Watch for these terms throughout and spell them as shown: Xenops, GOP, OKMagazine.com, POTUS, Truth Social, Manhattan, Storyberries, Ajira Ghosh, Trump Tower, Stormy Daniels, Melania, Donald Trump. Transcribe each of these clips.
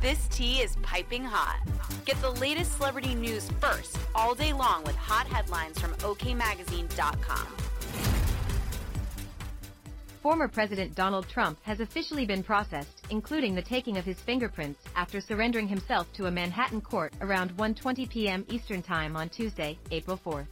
This tea is piping hot. Get the latest celebrity news first all day long with hot headlines from OKMagazine.com. Former President Donald Trump has officially been processed, including the taking of his fingerprints, after surrendering himself to a Manhattan court around 1:20 p.m. Eastern Time on Tuesday, April 4th.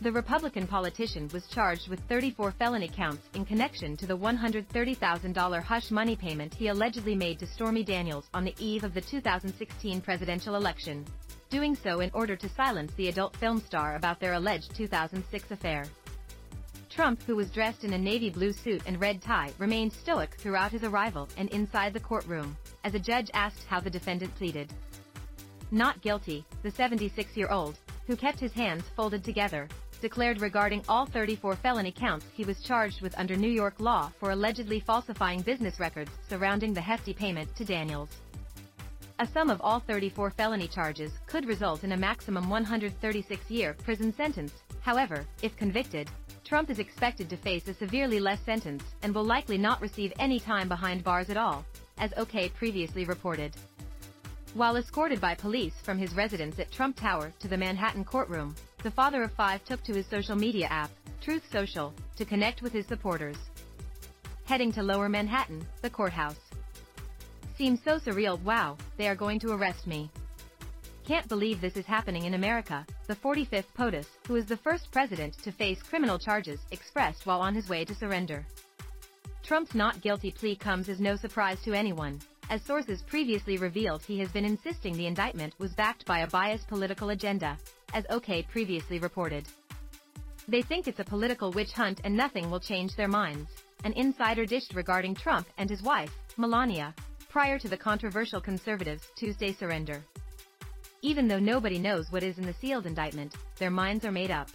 The Republican politician was charged with 34 felony counts in connection to the $130,000 hush money payment he allegedly made to Stormy Daniels on the eve of the 2016 presidential election, doing so in order to silence the adult film star about their alleged 2006 affair. Trump, who was dressed in a navy blue suit and red tie, remained stoic throughout his arrival and inside the courtroom, as a judge asked how the defendant pleaded. Not guilty, the 76-year-old, who kept his hands folded together, declared regarding all 34 felony counts he was charged with under New York law for allegedly falsifying business records surrounding the hefty payment to Daniels. A sum of all 34 felony charges could result in a maximum 136-year prison sentence. However, if convicted, Trump is expected to face a severely less sentence and will likely not receive any time behind bars at all, as OK previously reported. While escorted by police from his residence at Trump Tower to the Manhattan courtroom, the father of five took to his social media app, Truth Social, to connect with his supporters. Heading to Lower Manhattan, the courthouse. Seems so surreal. Wow, they are going to arrest me. Can't believe this is happening in America, the 45th POTUS, who is the first president to face criminal charges expressed while on his way to surrender. Trump's not guilty plea comes as no surprise to anyone, as sources previously revealed he has been insisting the indictment was backed by a biased political agenda, as OK previously reported. They think it's a political witch hunt and nothing will change their minds, an insider dished regarding Trump and his wife, Melania, prior to the controversial conservatives' Tuesday surrender. Even though nobody knows what is in the sealed indictment, their minds are made up.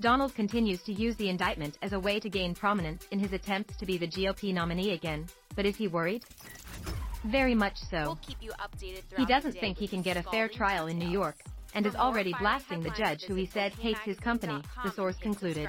Donald continues to use the indictment as a way to gain prominence in his attempts to be the GOP nominee again, but is he worried? Very much so. We'll keep you updated. He doesn't think he can get a fair trial in New York, and is already blasting the judge who he said hates his company, the source concluded.